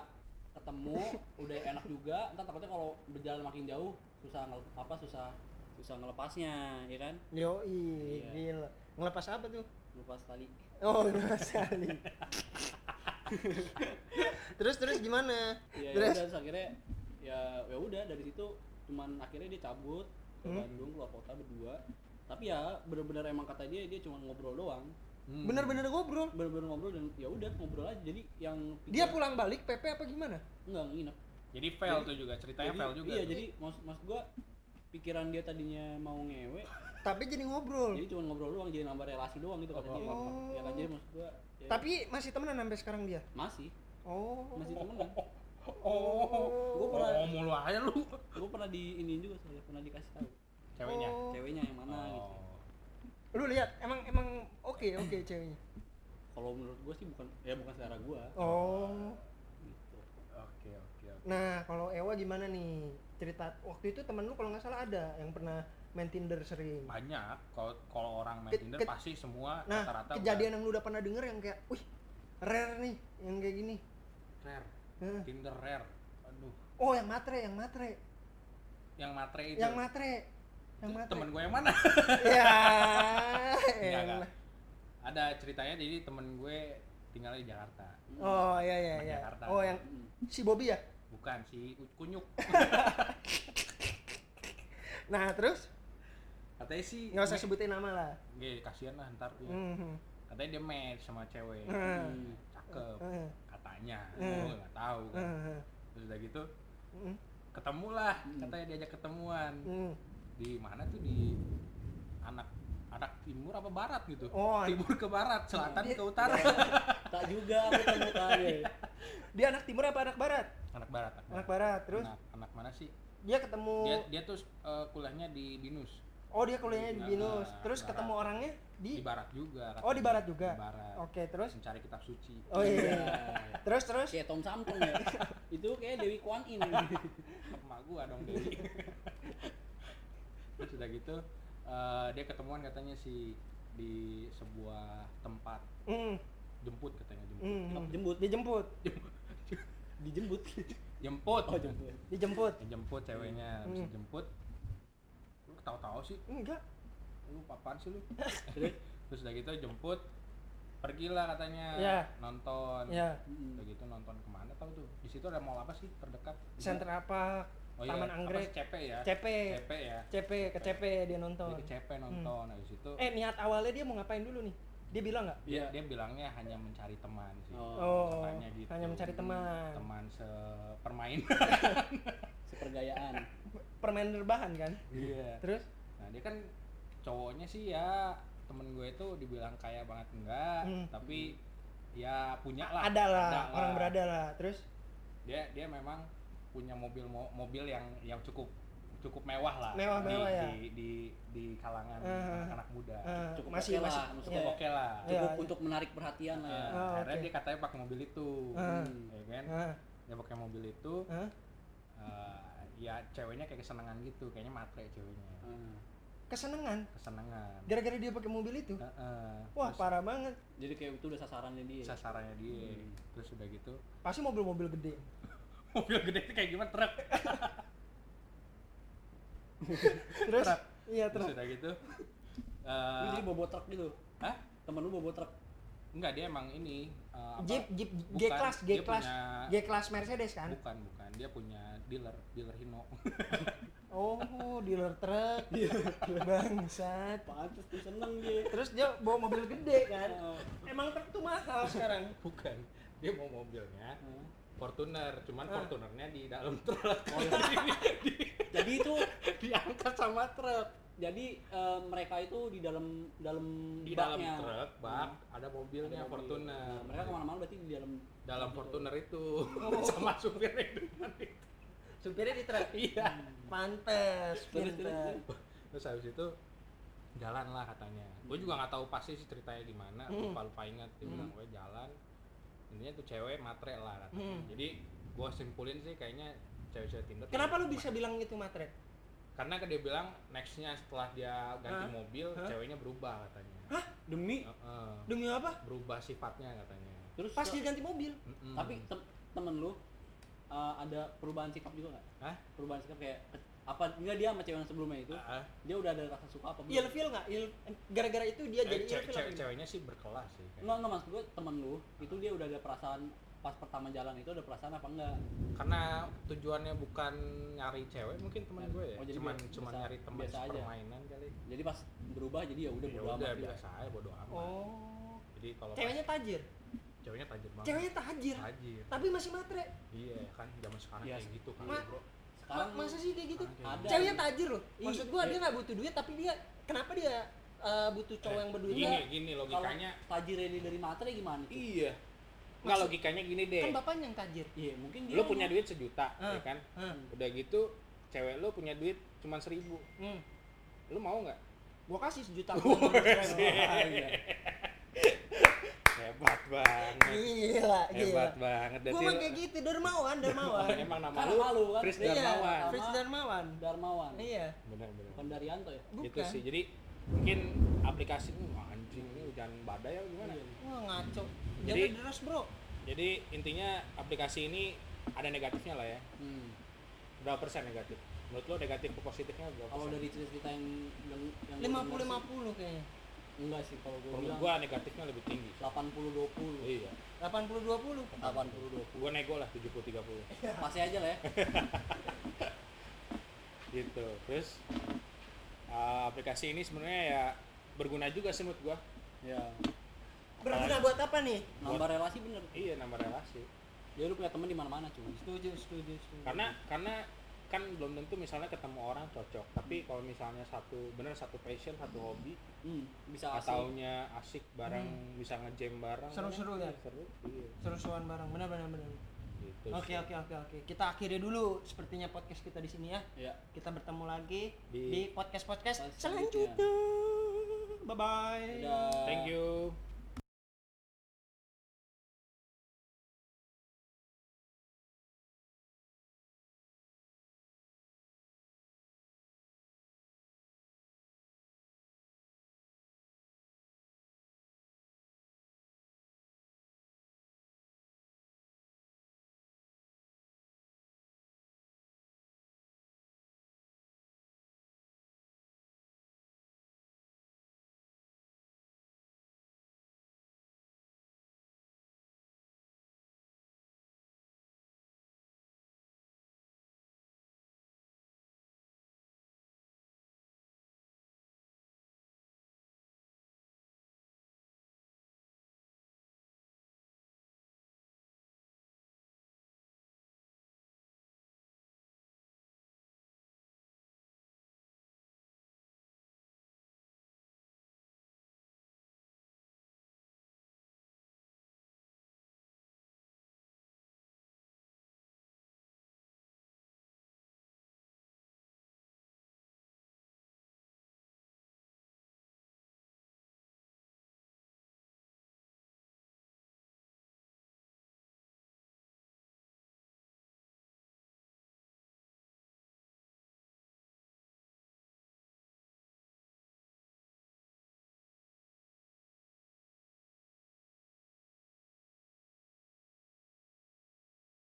ketemu udah enak juga, entar takutnya kalau berjalan makin jauh susah ngel- apa susah susah ngelepasnya, ya kan? Yoi, iya. Gila. Ngelepas apa tuh? Ngelepas tali. Oh, ngelepas tali. terus terus gimana? Ya, terus? Ya, terus akhirnya ya ya udah dari situ cuman akhirnya dia cabut ke hmm? Bandung, keluar kota berdua. Tapi ya benar-benar emang kata dia dia cuma ngobrol doang. Hmm. Benar-benar ngobrol, benar-benar ngobrol dan ya udah ngobrol aja. Jadi yang pikir, dia pulang balik P P apa gimana? Enggak, nginep. Jadi fail tuh juga ceritanya, fail juga. Iya, jadi maksud maksud gua pikiran dia tadinya mau ngewe tapi jadi ngobrol. Jadi cuma ngobrol doang, jadi nambah relasi doang gitu kata dia. Oh. Ya kan jadi maksud gua ya. Tapi masih temenan sampai sekarang dia? Masih. Oh. Masih temenan. Oh, gua pernah oh, mulu aja lu. Gua pernah di ini juga, soalnya pernah dikasih tahu. Ceweknya, oh. ceweknya yang mana oh. gitu. Lu lihat, emang emang oke okay, oke okay, ceweknya. Kalau menurut gua sih bukan ya bukan selera gua. Oh. Gitu. Oke, okay, oke, okay, oke. Okay. Nah, kalau Ewa gimana nih? Cerita waktu itu temen lu kalau enggak salah ada yang pernah main Tinder sering. Banyak. Kalau kalau orang main ke, Tinder ke, pasti semua nah, rata-rata kejadian bukan. Yang lu udah pernah denger yang kayak, "Wih, rare nih, yang kayak gini." Rare. Hmm. Tinder rare, aduh. Oh yang matre, yang matre. Yang matre itu. Yang matre, yang matre. Temen gue yang mana? Ya. Enggak, enggak. Ada ceritanya, jadi temen gue tinggalnya di Jakarta. Oh iya iya. iya. Jakarta. Oh yang si Bobby ya? Bukan si Kunyuk. Nah terus? Katanya sih. Nggak usah sebutin nama lah. Gak, kasihan lah ntar. Ya. Mm-hmm. Katanya dia match sama cewek. Mm. Cakep. Mm. Katanya, mm. gue nggak tahu kan. Mm. Terus udah gitu, mm. ketemulah, mm. katanya diajak ketemuan. Mm. Di mana tuh di anak anak timur apa barat gitu? Oh, timur ke barat, selatan dia, ke utara. Ya, tak juga aku temukan. Dia anak timur apa anak barat? Anak barat. Anak, anak barat. Terus? Anak, anak mana sih? Dia ketemu. Dia, dia tuh uh, kuliahnya di BINUS. Oh dia kuliahnya di BINUS, terus barat. Ketemu orangnya di? Di barat juga. Oh di barat juga? Di barat. Oke, terus? Mencari kitab suci. Oh iya. terus, terus? Kayak Tom Samtung ya. Itu kayak Dewi Kwan Yin. Emak gua dong Dewi. Terus udah gitu, uh, dia ketemuan katanya si di sebuah tempat. Mm. Jemput katanya, jemput. Mm. Jemput? Dijemput? Dijemput? Jemput. Oh jemput. Dijemput? Dijemput ceweknya, terus mm. jemput. Tahu-tahu sih enggak lu papan sih lu terus udah gitu jemput pergilah katanya yeah. nonton yeah. udah gitu nonton kemana tahu tuh di situ ada mall apa sih terdekat center apa oh, Taman iya. Anggrek apa C P ya CP CP ya CP ke C P dia nonton dia ke C P nonton hmm. habis itu eh niat awalnya dia mau ngapain dulu nih dia bilang nggak dia, dia bilangnya hanya mencari teman sih oh. katanya gitu hanya mencari teman teman sepermainan sepergayaan permain rebahan kan? Iya. Terus? Nah dia kan cowoknya sih ya temen gue itu dibilang kaya banget enggak, hmm. tapi ya punya lah. Ada lah, orang berada lah. Terus? Dia dia memang punya mobil mobil yang yang cukup cukup mewah lah. Mewah mewah ya. Di di di kalangan uh, anak muda. Uh, cukup masih okay masih lah. Cukup yeah. oke okay lah. Cukup yeah, untuk yeah. menarik perhatian lah. Ya. Oh, akhirnya okay. dia katanya pakai mobil itu, uh, ya kan? Uh, dia pakai mobil itu. Uh, uh, ya ceweknya kayak kesenangan gitu, kayaknya matre ceweknya. Hmm. Kesenangan? Kesenangan. Gara-gara dia pakai mobil itu? Uh, uh, Wah terus, parah banget. Jadi kayak itu udah sasarannya dia. Sasarannya dia. Hmm. Terus udah gitu. Pasti mobil-mobil gede. Mobil gede itu kayak gimana? Truk. terus? Truk. Iya truk. Terus udah gitu. Uh, jadi bobo truk gitu? Hah? Temen lu bobo truk? Enggak, dia emang ini uh, Jeep, Jeep G-Class, G-Class, G-Class Mercedes kan? Bukan, bukan. Dia punya dealer, dealer Hino. Oh, dealer truk. Bangsat. Pantes tuh seneng dia. Terus dia bawa mobil gede kan? Oh. Emang truk tuh mahal sekarang? Bukan. Dia bawa mobilnya hmm. Fortuner, cuman ah. Fortunernya di dalam truk. Oh, di, di, Jadi itu diangkat sama truk. Jadi uh, mereka itu di dalam dalam di dalam truk bak hmm. ada mobilnya ada mobil. Fortuner. Nah, mereka kemana-mana berarti di dalam dalam Fortuner itu, itu. Oh. Sama supirnya itu. Supirnya di truk. Iya. Pantes. Terus habis itu jalan lah katanya. Hmm. Gue juga nggak tahu pasti sih ceritanya gimana. Hmm. Lupa lupa ingat. Dia hmm. bilang gue jalan. Intinya tuh cewek matre lah katanya. Hmm. Jadi gue simpulin sih kayaknya cewek-cewek Tinder. Kenapa lu bisa bilang itu matre? Karena dia bilang nextnya setelah dia ganti Hah? mobil, Hah? ceweknya berubah katanya. Hah? Demi? Uh, uh, Demi apa? Berubah sifatnya katanya. Terus pas so, dia ganti mobil. Mm-mm. Tapi te- temen lu uh, ada perubahan sikap juga nggak? Hah? Perubahan sikap kayak apa? Enggak, dia sama cewek sebelumnya itu uh-huh. dia udah ada rasa suka apa? Ilfeel nggak? Il- gara-gara itu dia eh, jadi ilfeel. Cewe- cewe- ceweknya sih berkelas sih. Nggak nggak maksud gue temen lu itu dia udah ada perasaan. Pas pertama jalan itu ada perasaan apa enggak? Karena tujuannya bukan nyari cewek mungkin teman gue ya. Oh, cuman biasa, cuman nyari teman permainan kali. Jadi pas berubah jadi ya udah bodo amat. Udah biasa aja bodo amat. Oh. Jadi kalau ceweknya tajir. Ceweknya tajir banget. Ceweknya tajir. Tajir. Tapi masih matre. Iya kan zaman sekarang yes. kayak gitu kan, Ma- Bro. Sekarang Ma- masa sih kayak gitu? Ada. Ceweknya tajir loh. Maksud gue dia enggak butuh duit tapi dia kenapa dia uh, butuh cowok eh, yang berduit? Gini gini logikanya. Tajir ini dari matre gimana tuh? Iya. Enggak, logikanya gini deh. Kan bapaknya yang tajir. Iya, mungkin dia. Lu punya duit sejuta, hmm. ya kan? Hmm. Udah gitu, cewek lu punya duit cuma seribu. Hmm. Lu mau enggak? Gua kasih sejuta. Hebat banget. Gila, gila. Hebat banget. Gua mah kayak gitu, Darmawan, Darmawan. Emang nama lu? Malu, kan? Fris Darmawan. Fris Darmawan. Darmawan. Iya. Benar-benar. Bukan Daryanto ya? Bukan. Gitu sih. Jadi mungkin aplikasi ini anjing ini hujan badai ya gimana? Wah, ngaco. Jadi deras, Bro. Jadi intinya aplikasi ini ada negatifnya lah ya. Hmm. Berapa persen negatif? Menurut lo negatif ke positifnya berapa? Kalau dari cerita yang lima puluh lima puluh kayaknya. Enggak sih kalau gua. Kalau gua negatifnya lebih tinggi. delapan puluh dua puluh Iya. delapan puluh dua puluh delapan puluh dua puluh Gua nego lah tujuh puluh tiga puluh Masih aja lah ya. Gitu. Terus uh, aplikasi ini sebenarnya ya berguna juga sih menurut gua. Ya. Berguna buat apa nih? Nambah relasi bener. Iya, nambah relasi. Ya lu punya teman di mana-mana, cuy. Setuju, setuju, setuju. Karena karena kan belum tentu misalnya ketemu orang cocok, tapi hmm. kalau misalnya satu bener satu passion, satu hobi, hmm. bisa asik. Ataunya asik bareng, hmm. bisa nge-jam bareng. Seru-seru ya. Seru. Iya. Seru-seruan bareng. Benar-benar benar. Gitu. Oke, oke, oke, oke. Kita akhiri dulu sepertinya podcast kita di sini ya. Ya. Kita bertemu lagi di, di podcast-podcast selanjutnya. Bye bye. Thank you.